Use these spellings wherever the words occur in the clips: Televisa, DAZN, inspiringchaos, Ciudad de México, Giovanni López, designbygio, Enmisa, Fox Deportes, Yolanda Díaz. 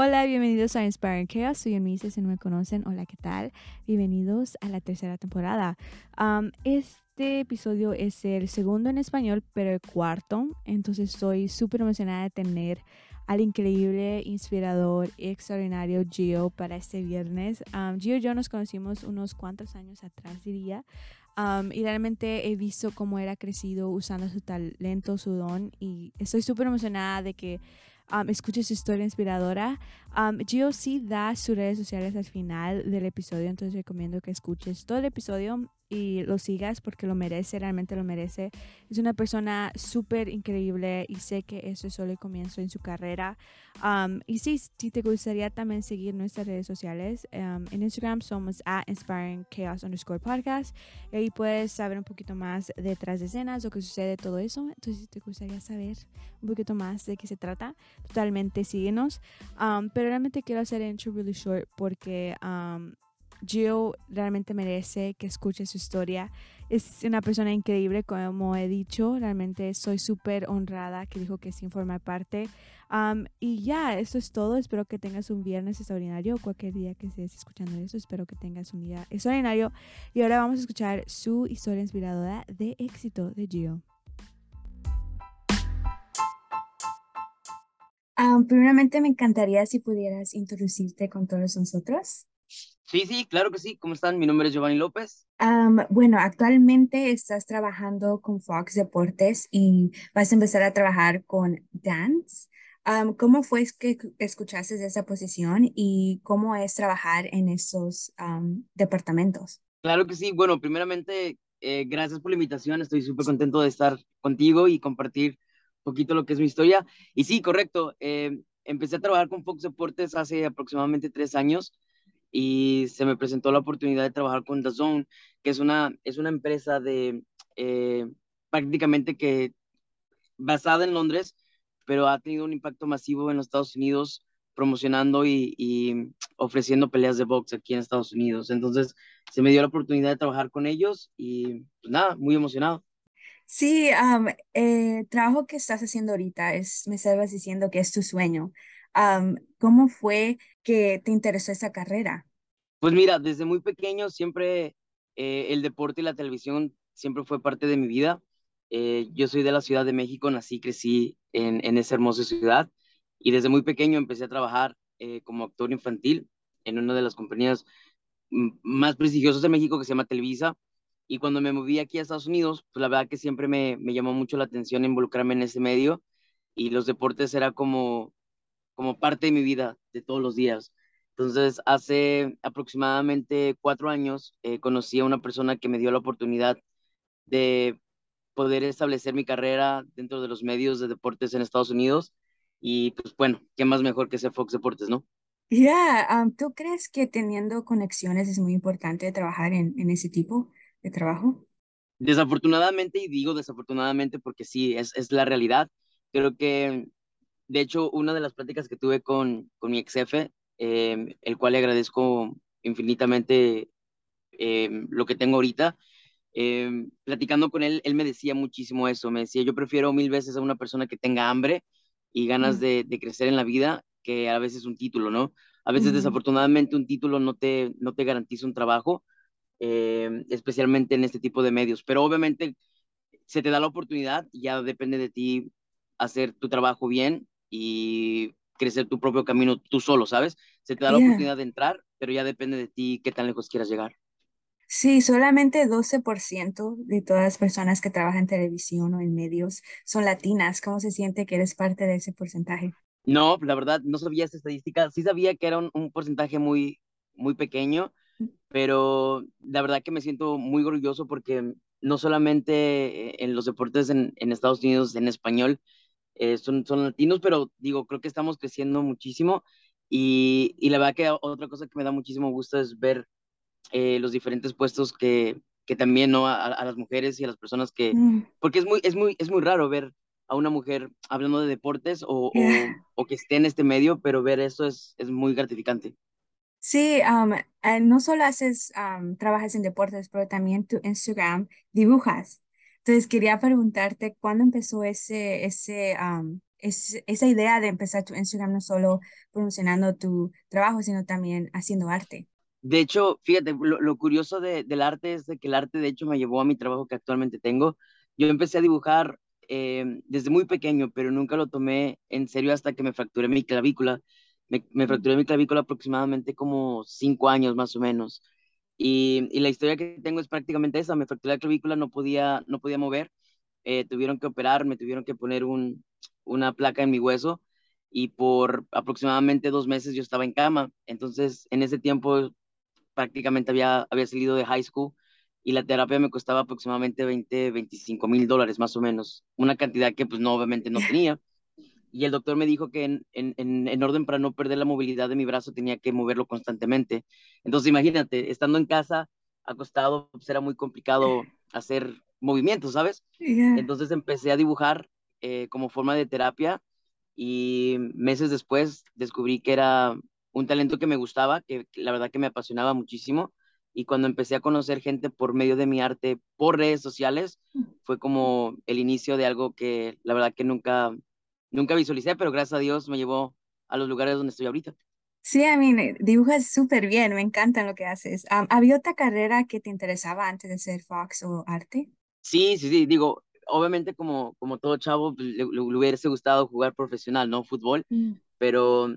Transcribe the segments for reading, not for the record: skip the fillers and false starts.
Hola, bienvenidos a Inspiring Chaos. Soy Enmisa, si no me conocen. Hola, ¿qué tal? Bienvenidos a la tercera temporada. Este episodio es el segundo en español, pero el cuarto. Entonces, estoy súper emocionada de tener al increíble, inspirador y extraordinario Gio para este viernes. Gio y yo nos conocimos unos cuantos años atrás, diría. Y realmente he visto cómo él ha crecido usando su talento, su don. Y estoy súper emocionada de que escuche su historia inspiradora. Gio sí da sus redes sociales al final del episodio, entonces recomiendo que escuches todo el episodio y lo sigas porque lo merece, realmente lo merece. Es una persona súper increíble y sé que eso es solo el comienzo en su carrera. Y sí, si te gustaría también seguir nuestras redes sociales, en Instagram somos @inspiringchaos_podcast y ahí puedes saber un poquito más detrás de escenas, lo que sucede, todo eso. Entonces si te gustaría saber un poquito más de qué se trata, totalmente síguenos. Pero realmente quiero hacer el intro really short porque Gio realmente merece que escuche su historia. Es una persona increíble, como he dicho. Realmente soy súper honrada que dijo que sí formar parte. Y ya, eso es todo. Espero que tengas un viernes extraordinario. Cualquier día que estés escuchando eso, espero que tengas un día extraordinario. Y ahora vamos a escuchar su historia inspiradora de éxito de Gio. Primeramente, me encantaría si pudieras introducirte con todos nosotros. Sí, claro que sí. ¿Cómo están? Mi nombre es Giovanni López. Bueno, actualmente estás trabajando con Fox Deportes y vas a empezar a trabajar con DAZN. ¿Cómo fue que escuchaste de esa posición y cómo es trabajar en esos departamentos? Claro que sí. Bueno, primeramente, gracias por la invitación. Estoy súper contento de estar contigo y compartir un poquito lo que es mi historia. Y sí, correcto. Empecé a trabajar con Fox Deportes hace aproximadamente 3 años. Y se me presentó la oportunidad de trabajar con DAZN, que es una empresa de prácticamente que basada en Londres, pero ha tenido un impacto masivo en los Estados Unidos, promocionando y ofreciendo peleas de box aquí en Estados Unidos. Entonces se me dio la oportunidad de trabajar con ellos y pues nada, muy emocionado. Sí, el trabajo que estás haciendo ahorita me estabas diciendo que es tu sueño. ¿Cómo fue que te interesó esa carrera? Pues mira, desde muy pequeño siempre el deporte y la televisión siempre fue parte de mi vida. Yo soy de la Ciudad de México, nací, crecí en esa hermosa ciudad y desde muy pequeño empecé a trabajar como actor infantil en una de las compañías más prestigiosas de México que se llama Televisa. Y cuando me moví aquí a Estados Unidos, pues la verdad que siempre me llamó mucho la atención involucrarme en ese medio y los deportes era como parte de mi vida de todos los días. Entonces, hace aproximadamente 4 años conocí a una persona que me dio la oportunidad de poder establecer mi carrera dentro de los medios de deportes en Estados Unidos. Y pues bueno, qué más mejor que ser Fox Deportes, ¿no? Yeah, ¿tú crees que teniendo conexiones es muy importante trabajar en ese tipo de trabajo? Desafortunadamente, y digo desafortunadamente porque sí, es la realidad. Creo que de hecho, una de las pláticas que tuve con mi ex jefe, el cual le agradezco infinitamente lo que tengo ahorita, platicando con él, él me decía muchísimo eso, me decía, yo prefiero 1000 veces a una persona que tenga hambre y ganas de crecer en la vida que a veces un título, ¿no? A veces desafortunadamente un título no te garantiza un trabajo, especialmente en este tipo de medios, pero obviamente se te da la oportunidad, ya depende de ti hacer tu trabajo bien y crecer tu propio camino tú solo, ¿sabes? Se te da la oportunidad de entrar, pero ya depende de ti qué tan lejos quieras llegar. Sí, solamente 12% de todas las personas que trabajan en televisión o en medios son latinas. ¿Cómo se siente que eres parte de ese porcentaje? No, la verdad, no sabía esa estadística. Sí sabía que era un porcentaje muy, muy pequeño, pero la verdad que me siento muy orgulloso porque no solamente en los deportes en Estados Unidos, en español, son latinos, pero digo, creo que estamos creciendo muchísimo y la verdad que otra cosa que me da muchísimo gusto es ver los diferentes puestos que también, ¿no? A las mujeres y a las personas que, porque es muy raro ver a una mujer hablando de deportes o que esté en este medio, pero ver eso es muy gratificante. Sí, no solo trabajas en deportes, pero también tu Instagram dibujas. Entonces, quería preguntarte, ¿cuándo empezó ese esa idea de empezar tu Instagram no solo promocionando tu trabajo, sino también haciendo arte. De hecho, fíjate, lo curioso del arte es de que el arte, de hecho, me llevó a mi trabajo que actualmente tengo. Yo empecé a dibujar desde muy pequeño, pero nunca lo tomé en serio hasta que me fracturé mi clavícula. Me fracturé mi clavícula aproximadamente como 5 años más o menos. Y la historia que tengo es prácticamente esa. Me fracturé la clavícula, no podía mover. Tuvieron que operar, me tuvieron que poner una placa en mi hueso y por aproximadamente 2 meses yo estaba en cama. Entonces, en ese tiempo prácticamente había salido de high school y la terapia me costaba aproximadamente $25,000 más o menos, una cantidad que pues no, obviamente no tenía. Y el doctor me dijo que en orden para no perder la movilidad de mi brazo tenía que moverlo constantemente. Entonces imagínate, estando en casa, acostado, pues era muy complicado hacer movimientos, ¿sabes? Entonces empecé a dibujar como forma de terapia y meses después descubrí que era un talento que me gustaba, que la verdad que me apasionaba muchísimo. Y cuando empecé a conocer gente por medio de mi arte, por redes sociales, fue como el inicio de algo que la verdad que nunca visualicé, pero gracias a Dios me llevó a los lugares donde estoy ahorita. Sí, a mí dibujas súper bien, me encanta lo que haces. ¿Había otra carrera que te interesaba antes de ser Fox o arte? Sí, digo, obviamente como todo chavo le hubiese gustado jugar profesional, ¿no? Fútbol, pero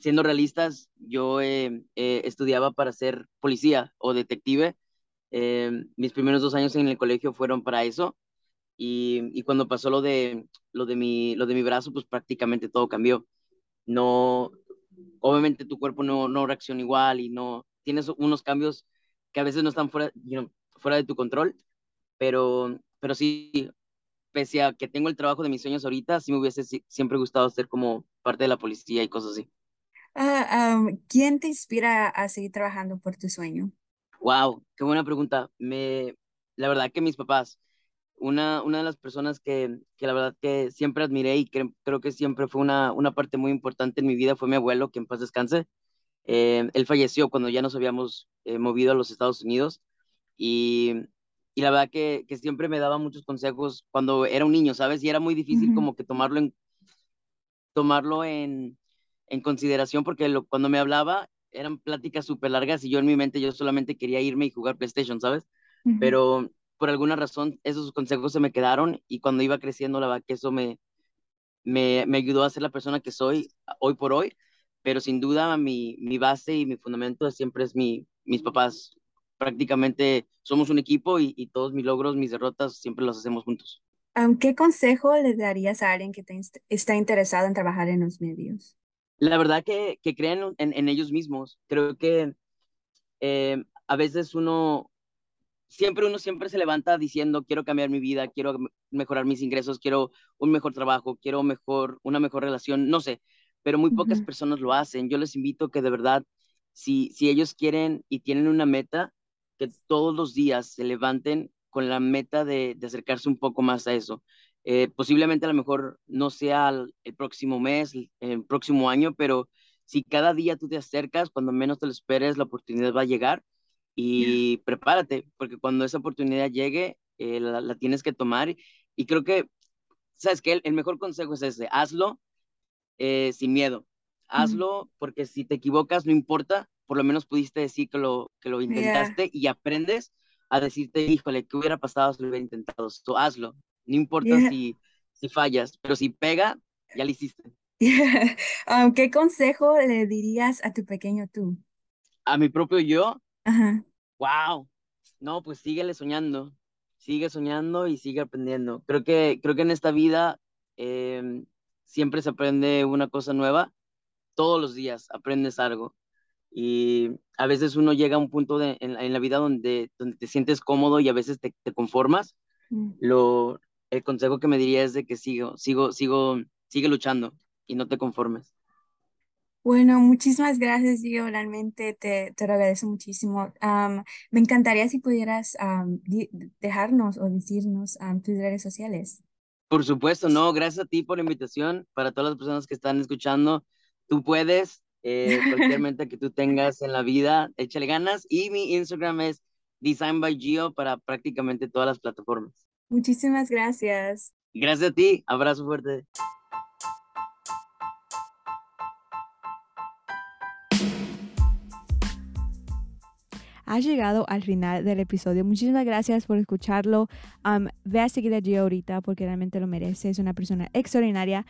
siendo realistas, yo estudiaba para ser policía o detective. Mis primeros 2 años en el colegio fueron para eso. Y cuando pasó lo de mi brazo, pues prácticamente todo cambió. No, obviamente tu cuerpo no reacciona igual y no tienes unos cambios que a veces no están fuera de tu control, pero sí, pese a que tengo el trabajo de mis sueños ahorita, sí me hubiese siempre gustado ser como parte de la policía y cosas así. ¿Quién te inspira a seguir trabajando por tu sueño? Wow, qué buena pregunta. La verdad que mis papás. Una de las personas que la verdad que siempre admiré y creo que siempre fue una parte muy importante en mi vida fue mi abuelo, que en paz descanse. Él falleció cuando ya nos habíamos movido a los Estados Unidos y la verdad que siempre me daba muchos consejos cuando era un niño, ¿sabes? Y era muy difícil como que tomarlo en consideración porque cuando me hablaba eran pláticas súper largas y yo en mi mente yo solamente quería irme y jugar PlayStation, ¿sabes? Pero por alguna razón, esos consejos se me quedaron y cuando iba creciendo, la verdad que eso me ayudó a ser la persona que soy hoy por hoy, pero sin duda mi base y mi fundamento siempre es mis papás. Prácticamente somos un equipo y todos mis logros, mis derrotas, siempre los hacemos juntos. ¿Qué consejo le darías a alguien que está interesado en trabajar en los medios? La verdad que crean en ellos mismos. Creo que a veces uno siempre se levanta diciendo, quiero cambiar mi vida, quiero mejorar mis ingresos, quiero un mejor trabajo, quiero una mejor relación, no sé, pero muy pocas personas lo hacen. Yo les invito que de verdad, si ellos quieren y tienen una meta, que todos los días se levanten con la meta de acercarse un poco más a eso. Posiblemente a lo mejor no sea el próximo mes, el próximo año, pero si cada día tú te acercas, cuando menos te lo esperes, la oportunidad va a llegar. Y prepárate, porque cuando esa oportunidad llegue, la tienes que tomar. Y creo que, ¿sabes qué? El mejor consejo es ese, hazlo sin miedo. Hazlo porque si te equivocas, no importa, por lo menos pudiste decir que lo intentaste y aprendes a decirte, híjole, ¿qué hubiera pasado si lo hubiera intentado? So, hazlo, no importa si fallas, pero si pega, ya lo hiciste. ¿Qué consejo le dirías a tu pequeño tú? A mi propio yo. Ajá. Wow, no, pues síguele soñando, y sigue aprendiendo. Creo que en esta vida siempre se aprende una cosa nueva, todos los días aprendes algo y a veces uno llega a un punto en la vida donde te sientes cómodo y a veces te conformas. El consejo que me diría es de que sigue luchando y no te conformes. Bueno, muchísimas gracias, Gio. Realmente te lo agradezco muchísimo. Me encantaría si pudieras dejarnos o decirnos tus redes sociales. Por supuesto, no. Gracias a ti por la invitación. Para todas las personas que están escuchando, tú puedes, cualquier meta que tú tengas en la vida, échale ganas. Y mi Instagram es designbygio para prácticamente todas las plataformas. Muchísimas gracias. Gracias a ti. Abrazo fuerte. has llegado al final del episodio. Muchísimas gracias por escucharlo. Ve a seguir a Gio ahorita porque realmente lo merece. Es una persona extraordinaria.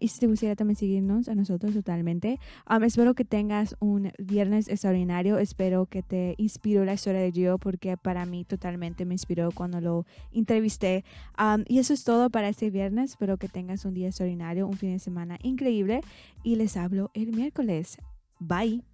Y si te gustaría también seguirnos a nosotros totalmente. Espero que tengas un viernes extraordinario. Espero que te inspiró la historia de Gio porque para mí totalmente me inspiró cuando lo entrevisté. Y eso es todo para este viernes. Espero que tengas un día extraordinario, un fin de semana increíble. Y les hablo el miércoles. Bye.